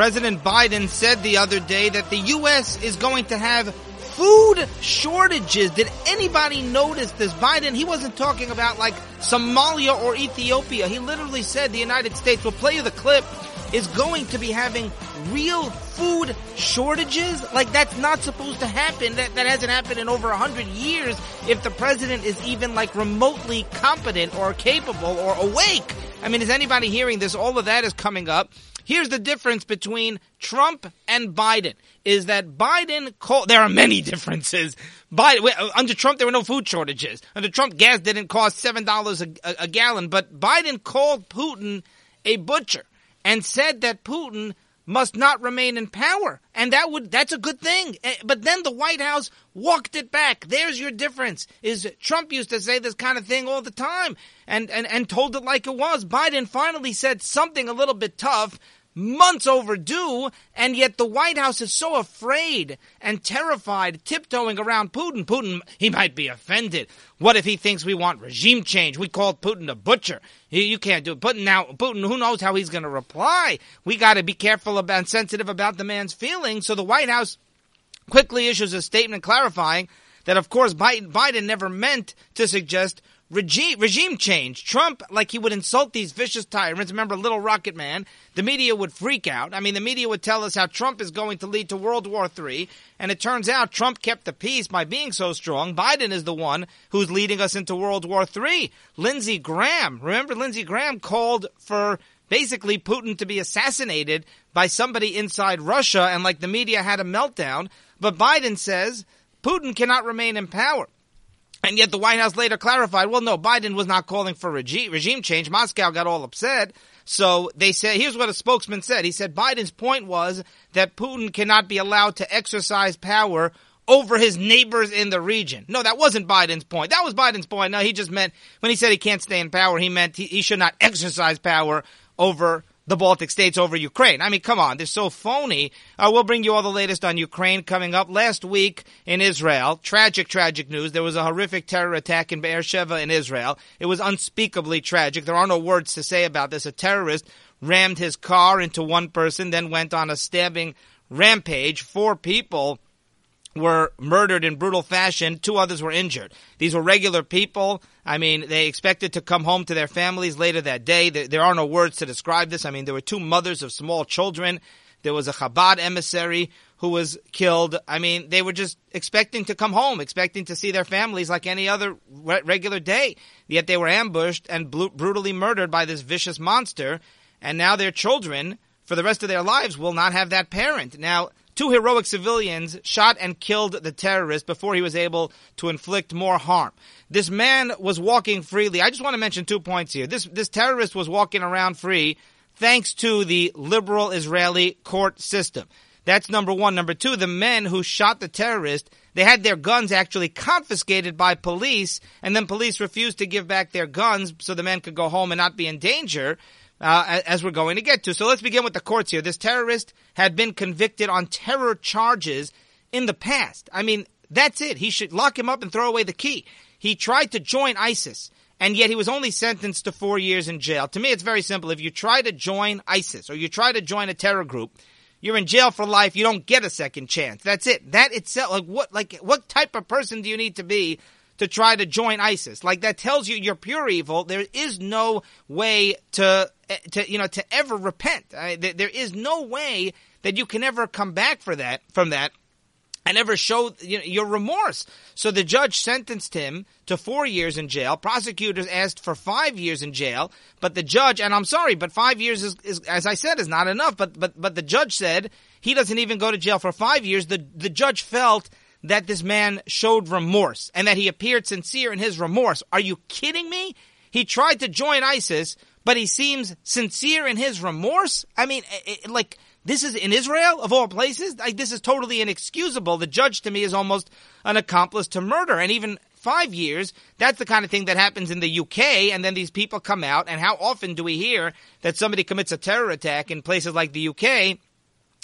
President Biden said the other day that the U.S. is going to have food shortages. Did anybody notice this? Biden, he wasn't talking about like Somalia or Ethiopia. He literally said the United States, we'll play you the clip, is going to be having real food shortages. Like, that's not supposed to happen. That hasn't happened in over 100 years if the president is even like remotely competent or capable or awake. I mean, is anybody hearing this? All of that is coming up. Here's the difference between Trump and Biden, is that Biden called – there are many differences. Under Trump, there were no food shortages. Under Trump, gas didn't cost $7 a gallon. But Biden called Putin a butcher and said that Putin must not remain in power. And that's a good thing. But then the White House walked it back. There's your difference, is Trump used to say this kind of thing all the time and told it like it was. Biden finally said something a little bit tough, months overdue, and yet the White House is so afraid and terrified, tiptoeing around Putin. Putin, he might be offended. What if he thinks we want regime change? We called Putin a butcher. You can't do it. Putin, who knows how he's going to reply? We got to be careful about and sensitive about the man's feelings. So the White House quickly issues a statement clarifying that, of course, Biden never meant to suggest regime change. Trump, like he would insult these vicious tyrants. Remember Little Rocket Man? The media would freak out. I mean, the media would tell us how Trump is going to lead to World War III. And it turns out Trump kept the peace by being so strong. Biden is the one who's leading us into World War III. Lindsey Graham. Remember Lindsey Graham called for basically Putin to be assassinated by somebody inside Russia. And like the media had a meltdown. But Biden says Putin cannot remain in power. And yet the White House later clarified, well, no, Biden was not calling for regime change. Moscow got all upset. So they said, here's what a spokesman said. He said Biden's point was that Putin cannot be allowed to exercise power over his neighbors in the region. No, that wasn't Biden's point. That was Biden's point. No, he just meant when he said he can't stay in power, he meant he should not exercise power over the Baltic states, over Ukraine. I mean, come on. They're so phony. We'll bring you all the latest on Ukraine coming up. Last week in Israel, tragic news. There was a horrific terror attack in Beersheva in Israel. It was unspeakably tragic. There are no words to say about this. A terrorist rammed his car into one person, then went on a stabbing rampage. 4 people were murdered in brutal fashion. 2 others were injured. These were regular people. I mean, they expected to come home to their families later that day. There are no words to describe this. I mean, there were 2 mothers of small children. There was a Chabad emissary who was killed. I mean, they were just expecting to come home, expecting to see their families like any other regular day. Yet they were ambushed and brutally murdered by this vicious monster. And now their children, for the rest of their lives, will not have that parent. Now, 2 heroic civilians shot and killed the terrorist before he was able to inflict more harm. This man was walking freely. I just want to mention 2 points here. This terrorist was walking around free thanks to the liberal Israeli court system. That's number 1. Number 2, the men who shot the terrorist, they had their guns actually confiscated by police, and then police refused to give back their guns so the men could go home and not be in danger. As we're going to get to. So let's begin with the courts here. This terrorist had been convicted on terror charges in the past. I mean, that's it. He should lock him up and throw away the key. He tried to join ISIS, and yet he was only sentenced to 4 years in jail. To me, it's very simple. If you try to join ISIS or you try to join a terror group, you're in jail for life. You don't get a second chance. That's it. That itself, what type of person do you need to be to try to join ISIS? Like, that tells you you're pure evil. There is no way to ever repent. There is no way that you can ever come back from that and ever show your remorse. So the judge sentenced him to 4 years in jail. Prosecutors asked for 5 years in jail, but the judge, and I'm sorry, but 5 years is as I said, is not enough. But the judge said he doesn't even go to jail for 5 years. The judge felt that this man showed remorse and that he appeared sincere in his remorse. Are you kidding me? He tried to join ISIS, but he seems sincere in his remorse? I mean, this is in Israel, of all places? Like, this is totally inexcusable. The judge, to me, is almost an accomplice to murder. And even 5 years, that's the kind of thing that happens in the UK, and then these people come out. And how often do we hear that somebody commits a terror attack in places like the UK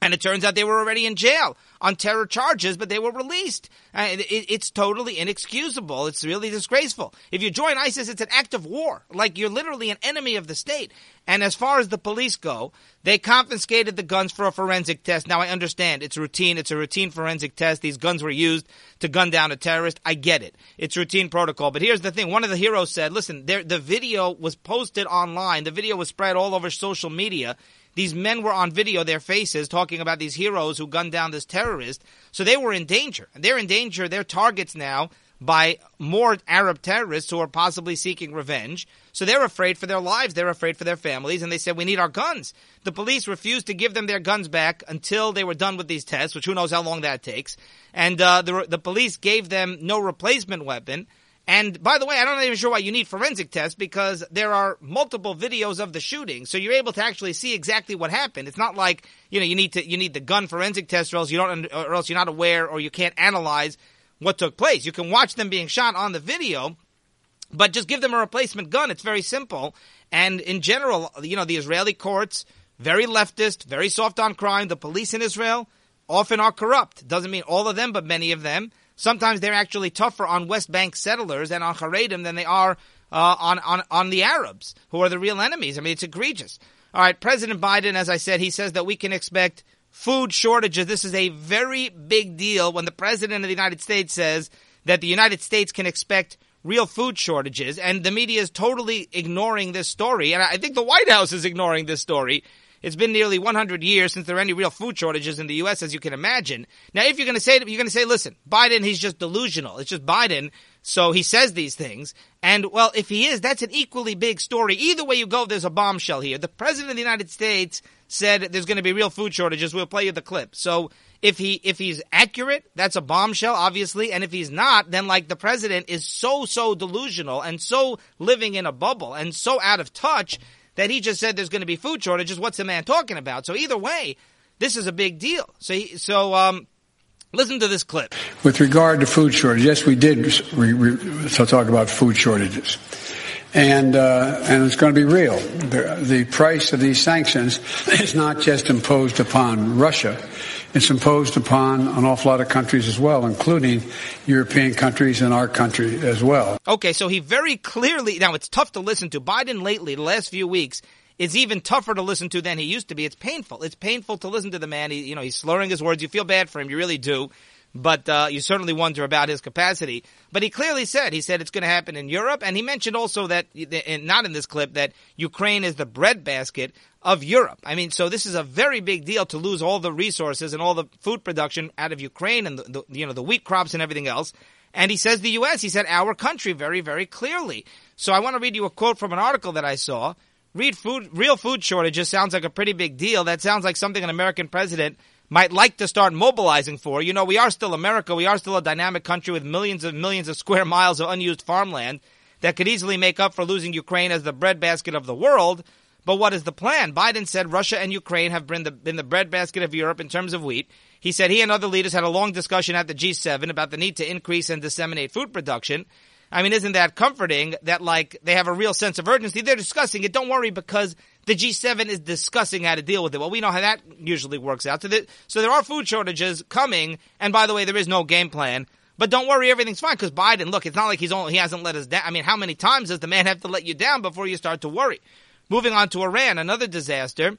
And it turns out they were already in jail on terror charges, but they were released. It's totally inexcusable. It's really disgraceful. If you join ISIS, it's an act of war. Like, you're literally an enemy of the state. And as far as the police go, they confiscated the guns for a forensic test. Now, I understand. It's routine. It's a routine forensic test. These guns were used to gun down a terrorist. I get it. It's routine protocol. But here's the thing. One of the heroes said, listen, the video was posted online. The video was spread all over social media. These men were on video, their faces, talking about these heroes who gunned down this terrorist. So they were in danger. They're in danger. They're targets now by more Arab terrorists who are possibly seeking revenge. So they're afraid for their lives. They're afraid for their families. And they said, we need our guns. The police refused to give them their guns back until they were done with these tests, which who knows how long that takes. And the police gave them no replacement weapon. And by the way, I'm not even sure why you need forensic tests, because there are multiple videos of the shooting. So you're able to actually see exactly what happened. It's not like, you know, you need the gun forensic test, or else you're not aware, or you can't analyze what took place. You can watch them being shot on the video, but just give them a replacement gun. It's very simple. And in general, you know, the Israeli courts, very leftist, very soft on crime. The police in Israel often are corrupt. Doesn't mean all of them, but many of them. Sometimes they're actually tougher on West Bank settlers and on Haredim than they are on the Arabs, who are the real enemies. I mean, it's egregious. All right, President Biden, as I said, he says that we can expect food shortages. This is a very big deal when the president of the United States says that the United States can expect real food shortages, and the media is totally ignoring this story. And I think the White House is ignoring this story. It's been nearly 100 years since there are any real food shortages in the U.S., as you can imagine. Now, if you're going to say, listen, Biden, he's just delusional. It's just Biden, so he says these things. And, well, if he is, that's an equally big story. Either way you go, there's a bombshell here. The president of the United States said there's going to be real food shortages. We'll play you the clip. So if he's accurate, that's a bombshell, obviously. And if he's not, then, like, the president is so delusional and so living in a bubble and so out of touch that he just said there's going to be food shortages. What's the man talking about? So either way, this is a big deal. So listen to this clip. With regard to food shortages, yes, we did talk about food shortages. And it's going to be real. The price of these sanctions is not just imposed upon Russia. It's imposed upon an awful lot of countries as well, including European countries and our country as well. Okay, so he very clearly – now, it's tough to listen to. Biden lately, the last few weeks, is even tougher to listen to than he used to be. It's painful. It's painful to listen to the man. He's slurring his words. You feel bad for him. You really do. But you certainly wonder about his capacity. But he clearly said, it's going to happen in Europe. And he mentioned also that, and not in this clip, that Ukraine is the breadbasket of Europe. I mean, so this is a very big deal to lose all the resources and all the food production out of Ukraine and the wheat crops and everything else. And he says the U.S., he said our country very, very clearly. So I want to read you a quote from an article that I saw. Real food shortages sounds like a pretty big deal. That sounds like something an American president might like to start mobilizing for. You know, we are still America. We are still a dynamic country with millions of square miles of unused farmland that could easily make up for losing Ukraine as the breadbasket of the world. But what is the plan? Biden said Russia and Ukraine have been the breadbasket of Europe in terms of wheat. He said he and other leaders had a long discussion at the G7 about the need to increase and disseminate food production. I mean, isn't that comforting that, like, they have a real sense of urgency? They're discussing it. Don't worry, because the G7 is discussing how to deal with it. Well, we know how that usually works out. So there are food shortages coming. And by the way, there is no game plan. But don't worry, everything's fine, because Biden, look, it's not like he hasn't let us down. I mean, how many times does the man have to let you down before you start to worry? Moving on to Iran, another disaster.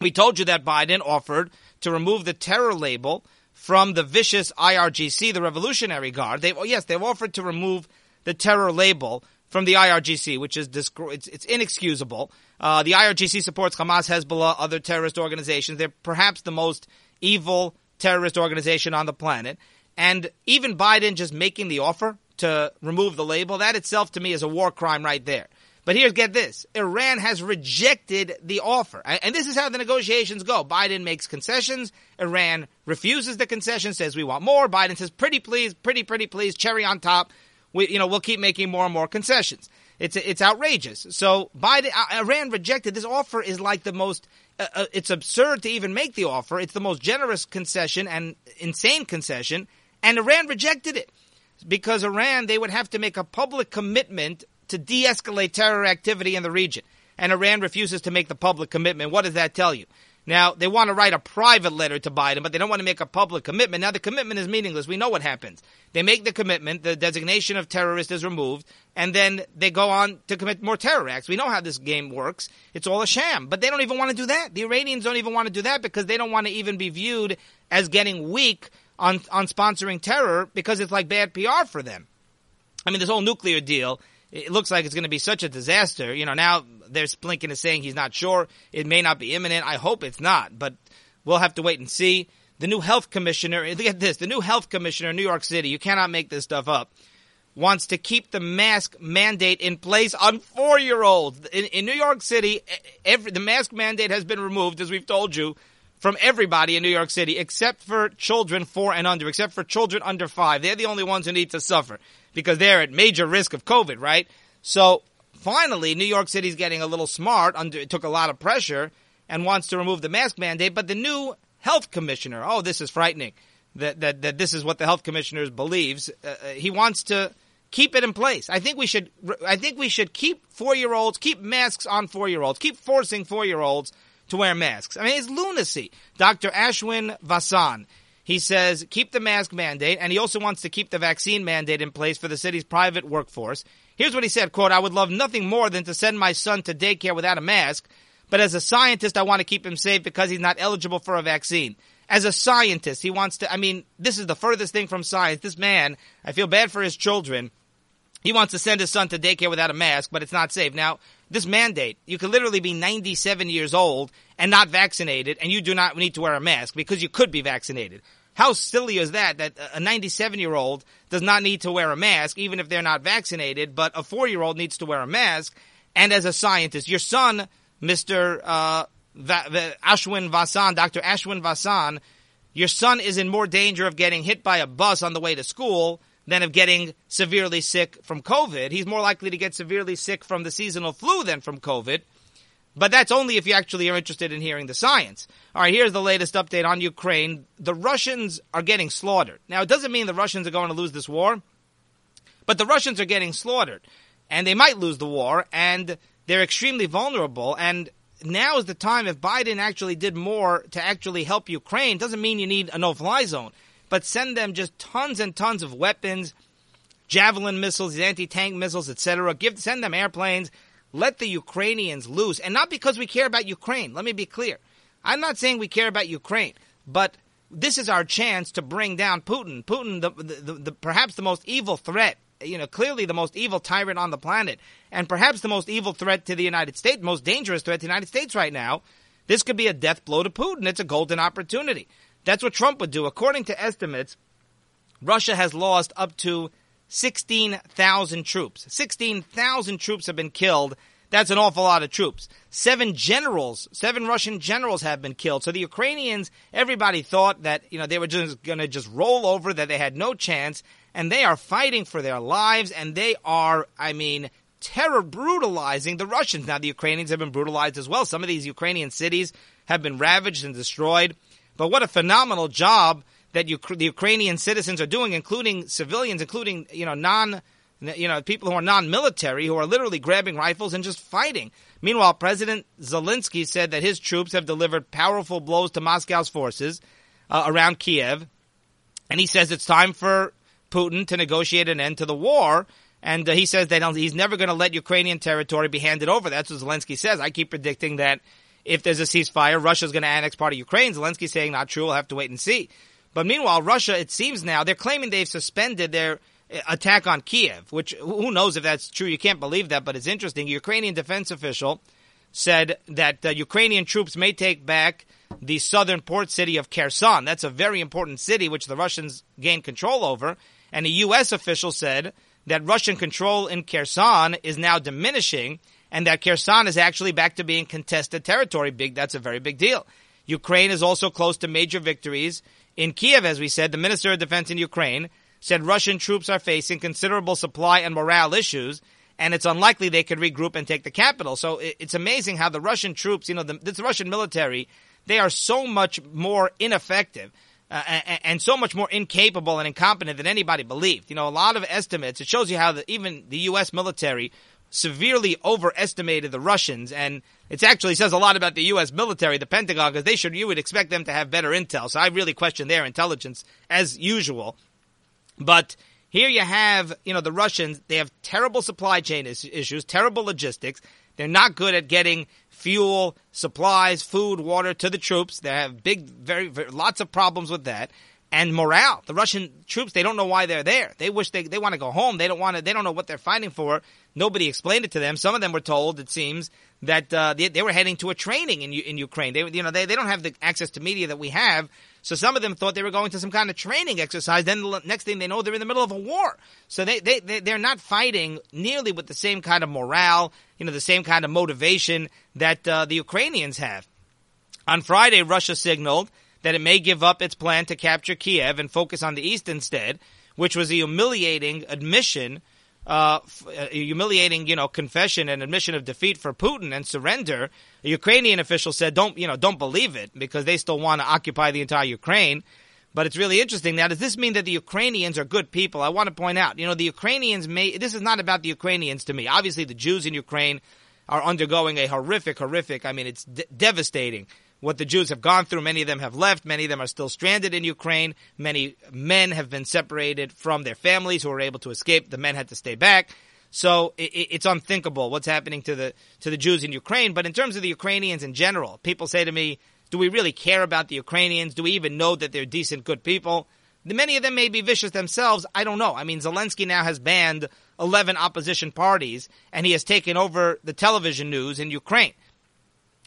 We told you that Biden offered to remove the terror label from the vicious IRGC, the Revolutionary Guard. They've offered to remove the terror label from the IRGC, which is it's inexcusable. The IRGC supports Hamas, Hezbollah, other terrorist organizations. They're perhaps the most evil terrorist organization on the planet. And even Biden just making the offer to remove the label, that itself to me is a war crime right there. But here's, get this, Iran has rejected the offer. And this is how the negotiations go. Biden makes concessions. Iran refuses the concession, says we want more. Biden says pretty please, cherry on top. We'll keep making more and more concessions. It's outrageous. So Iran rejected this offer. Is like the most it's absurd to even make the offer. It's the most generous concession and insane concession, and Iran rejected it because Iran, they would have to make a public commitment to de-escalate terror activity in the region, and Iran refuses to make the public commitment. What does that tell you? Now, they want to write a private letter to Biden, but they don't want to make a public commitment. Now, the commitment is meaningless. We know what happens. They make the commitment. The designation of terrorist is removed. And then they go on to commit more terror acts. We know how this game works. It's all a sham. But they don't even want to do that. The Iranians don't even want to do that because they don't want to even be viewed as getting weak on sponsoring terror because it's like bad PR for them. I mean, this whole nuclear deal, it looks like it's going to be such a disaster. You know, now there's Blinken is saying he's not sure. It may not be imminent. I hope it's not, but we'll have to wait and see. The new health commissioner, look at this, the new health commissioner in New York City, you cannot make this stuff up, wants to keep the mask mandate in place on 4-year-olds. In New York City, the mask mandate has been removed, as we've told you, from everybody in New York City except for children 4 and under, except for children under 5. They're the only ones who need to suffer because they're at major risk of COVID, right? So finally, New York City's getting a little smart. It took a lot of pressure and wants to remove the mask mandate. But the new health commissioner, oh, this is frightening, that this is what the health commissioner believes. He wants to keep it in place. I think we should keep 4-year-olds, keep masks on 4-year-olds, keep forcing 4-year-olds to wear masks. I mean, it's lunacy. Dr. Ashwin Vasan, he says, keep the mask mandate, and he also wants to keep the vaccine mandate in place for the city's private workforce. Here's what he said, quote, "I would love nothing more than to send my son to daycare without a mask, but as a scientist, I want to keep him safe because he's not eligible for a vaccine." As a scientist, he wants to, I mean, this is the furthest thing from science. This man, I feel bad for his children. He wants to send his son to daycare without a mask, but it's not safe. Now, this mandate, you could literally be 97 years old and not vaccinated, and you do not need to wear a mask because you could be vaccinated. How silly is that, that a 97-year-old does not need to wear a mask, even if they're not vaccinated, but a 4-year-old needs to wear a mask? And as a scientist, your son, Mr. Ashwin Vasan, Dr. Ashwin Vasan, your son is in more danger of getting hit by a bus on the way to school than of getting severely sick from COVID. He's more likely to get severely sick from the seasonal flu than from COVID. But that's only if you actually are interested in hearing the science. All right, here's the latest update on Ukraine. The Russians are getting slaughtered. Now, it doesn't mean the Russians are going to lose this war, but the Russians are getting slaughtered, and they might lose the war, and they're extremely vulnerable. And now is the time, if Biden actually did more to actually help Ukraine, doesn't mean you need a no-fly zone, but send them just tons and tons of weapons, Javelin missiles, anti-tank missiles, etc. Send them airplanes. Let the Ukrainians loose. And not because we care about Ukraine. Let me be clear. I'm not saying we care about Ukraine, but this is our chance to bring down Putin. Putin, perhaps the most evil threat, you know, clearly the most evil tyrant on the planet, and perhaps the most evil threat to the United States, most dangerous threat to the United States right now. This could be a death blow to Putin. It's a golden opportunity. That's what Trump would do. According to estimates, Russia has lost up to 16,000 troops. 16,000 troops have been killed. That's an awful lot of troops. 7 Russian generals have been killed. So the Ukrainians, everybody thought that, you know, they were just going to just roll over, that they had no chance, and they are fighting for their lives, and they are, I mean, terror brutalizing the Russians. Now, the Ukrainians have been brutalized as well. Some of these Ukrainian cities have been ravaged and destroyed. But what a phenomenal job that the Ukrainian citizens are doing, including civilians, including, you know, people who are non-military, who are literally grabbing rifles and just fighting. Meanwhile, President Zelensky said that his troops have delivered powerful blows to Moscow's forces around Kiev, and he says it's time for Putin to negotiate an end to the war. And he says that he's never going to let Ukrainian territory be handed over. That's what Zelensky says. I keep predicting that if there's a ceasefire, Russia's going to annex part of Ukraine. Zelensky's saying not true. We'll have to wait and see. But meanwhile, Russia, it seems now, they're claiming they've suspended their attack on Kiev, which who knows if that's true. You can't believe that, but it's interesting. A Ukrainian defense official said that Ukrainian troops may take back the southern port city of Kherson. That's a very important city which the Russians gained control over. And a U.S. official said that Russian control in Kherson is now diminishing, and that Kherson is actually back to being contested territory. That's a very big deal. Ukraine is also close to major victories in Kiev, as we said. The Minister of Defense in Ukraine said Russian troops are facing considerable supply and morale issues, and it's unlikely they could regroup and take the capital. So it's amazing how the Russian troops, you know, this Russian military, they are so much more ineffective and so much more incapable and incompetent than anybody believed. You know, a lot of estimates, it shows you how even the U.S. military severely overestimated the Russians, and it actually says a lot about the U.S. military, the Pentagon, because you would expect them to have better intel. So I really question their intelligence as usual. But here you have, the Russians, they have terrible supply chain issues, terrible logistics. They're not good at getting fuel, supplies, food, water to the troops. They have lots of problems with that. And morale. The Russian troops, they don't know why they're there. They wish they want to go home. They don't know what they're fighting for. Nobody explained it to them. Some of them were told, it seems, that they were heading to a training in Ukraine. They don't have the access to media that we have. So some of them thought they were going to some kind of training exercise. Then the next thing they know, they're in the middle of a war. So they're not fighting nearly with the same kind of morale, the same kind of motivation that the Ukrainians have. On Friday, Russia signaled that it may give up its plan to capture Kiev and focus on the east instead, which was a humiliating admission, confession and admission of defeat for Putin and surrender. A Ukrainian official said, don't believe it, because they still want to occupy the entire Ukraine. But it's really interesting. Now, does this mean that the Ukrainians are good people? I want to point out, the Ukrainians this is not about the Ukrainians to me. Obviously, the Jews in Ukraine are undergoing a horrific, it's devastating what the Jews have gone through. Many of them have left. Many of them are still stranded in Ukraine. Many men have been separated from their families who were able to escape. The men had to stay back. So it's unthinkable what's happening to the Jews in Ukraine. But in terms of the Ukrainians in general, people say to me, do we really care about the Ukrainians? Do we even know that they're decent, good people? Many of them may be vicious themselves. I don't know. Zelensky now has banned 11 opposition parties, and he has taken over the television news in Ukraine.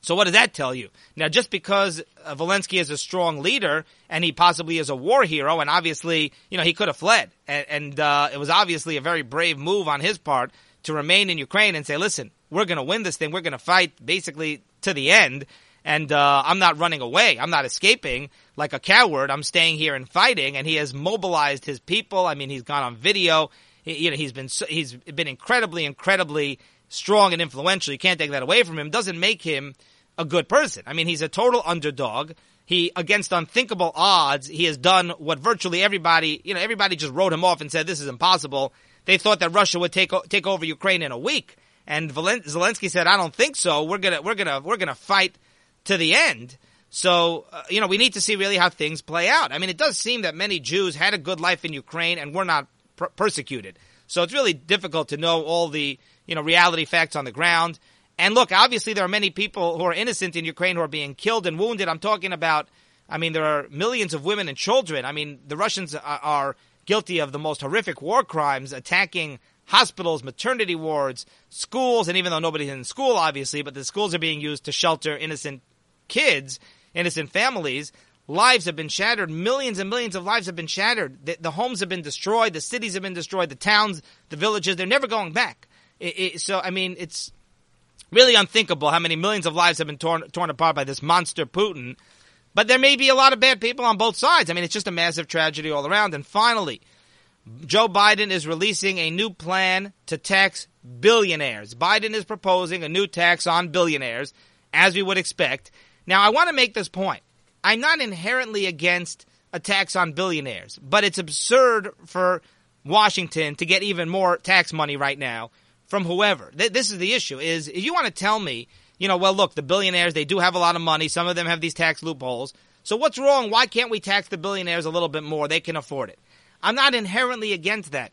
So what does that tell you? Now, just because Zelensky is a strong leader and he possibly is a war hero, and obviously, he could have fled. And it was obviously a very brave move on his part to remain in Ukraine and say, listen, we're going to win this thing. We're going to fight basically to the end. And I'm not running away. I'm not escaping like a coward. I'm staying here and fighting. And he has mobilized his people. He's gone on video. He's been incredibly strong and influential. You can't take that away from him. Doesn't make him a good person. He's a total underdog. He, against unthinkable odds, he has done what virtually everybody just wrote him off and said, this is impossible. They thought that Russia would take over Ukraine in a week. And Zelensky said, I don't think so. We're going to fight to the end. So, we need to see really how things play out. It does seem that many Jews had a good life in Ukraine and were not persecuted. So it's really difficult to know all the, reality facts on the ground. And look, obviously there are many people who are innocent in Ukraine who are being killed and wounded. I'm talking about, there are millions of women and children. The Russians are guilty of the most horrific war crimes, attacking hospitals, maternity wards, schools, and even though nobody's in school, obviously, but the schools are being used to shelter innocent kids, innocent families. Lives have been shattered. Millions and millions of lives have been shattered. The homes have been destroyed. The cities have been destroyed. The towns, the villages, they're never going back. So it's really unthinkable how many millions of lives have been torn apart by this monster Putin. But there may be a lot of bad people on both sides. It's just a massive tragedy all around. And finally, Joe Biden is releasing a new plan to tax billionaires. Biden is proposing a new tax on billionaires, as we would expect. Now, I want to make this point. I'm not inherently against a tax on billionaires, but it's absurd for Washington to get even more tax money right now from whoever. This is the issue, is if you want to tell me, well, look, the billionaires, they do have a lot of money. Some of them have these tax loopholes. So what's wrong? Why can't we tax the billionaires a little bit more? They can afford it. I'm not inherently against that,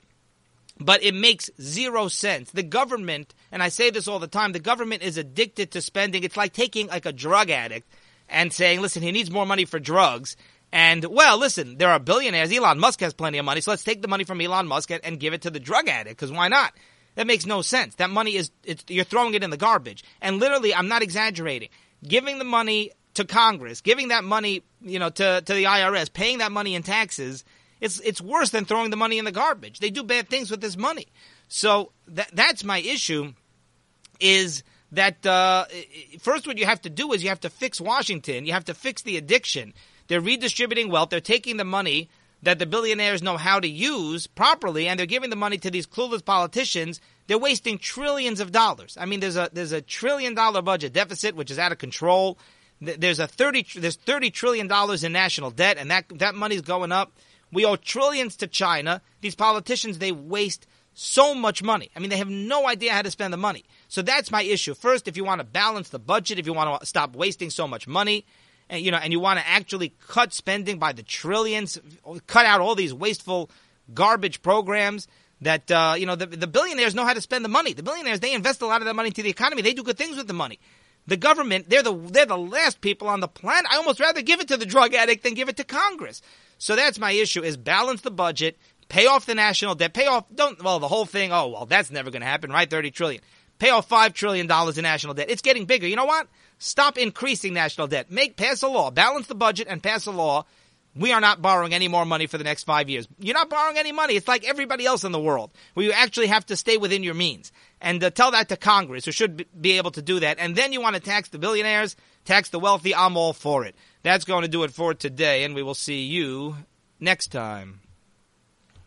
but it makes zero sense. The government, and I say this all the time, the government is addicted to spending. It's like taking a drug addict and saying, listen, he needs more money for drugs. And, well, listen, there are billionaires. Elon Musk has plenty of money, so let's take the money from Elon Musk and give it to the drug addict, because why not? That makes no sense. That money you're throwing it in the garbage. And literally, I'm not exaggerating, giving the money to Congress, giving that money, to the IRS, paying that money in taxes, it's worse than throwing the money in the garbage. They do bad things with this money. So that's my issue, is that first what you have to do is you have to fix Washington. You have to fix the addiction. They're redistributing wealth. They're taking the money that the billionaires know how to use properly, and they're giving the money to these clueless politicians. They're wasting trillions of dollars. There's a $1 trillion budget deficit, which is out of control. There's $30 trillion in national debt, and that money's going up. We owe trillions to China. These politicians, they waste so much money. I mean, they have no idea how to spend the money. So that's my issue. First, if you want to balance the budget, if you want to stop wasting so much money, and, you know, and you want to actually cut spending by the trillions, cut out all these wasteful garbage programs that, you know, the billionaires know how to spend the money. The billionaires, they invest a lot of that money into the economy. They do good things with the money. The government, they're the last people on the planet. I almost rather give it to the drug addict than give it to Congress. So that's my issue, is balance the budget, pay off the national debt, pay off, the whole thing, oh, well, that's never going to happen, right, $30 trillion. Pay off $5 trillion in national debt. It's getting bigger. You know what? Stop increasing national debt. Pass a law. Balance the budget and pass a law. We are not borrowing any more money for the next 5 years. You're not borrowing any money. It's like everybody else in the world, where you actually have to stay within your means. And tell that to Congress, who should be able to do that. And then you want to tax the billionaires, tax the wealthy. I'm all for it. That's going to do it for today, and we will see you next time.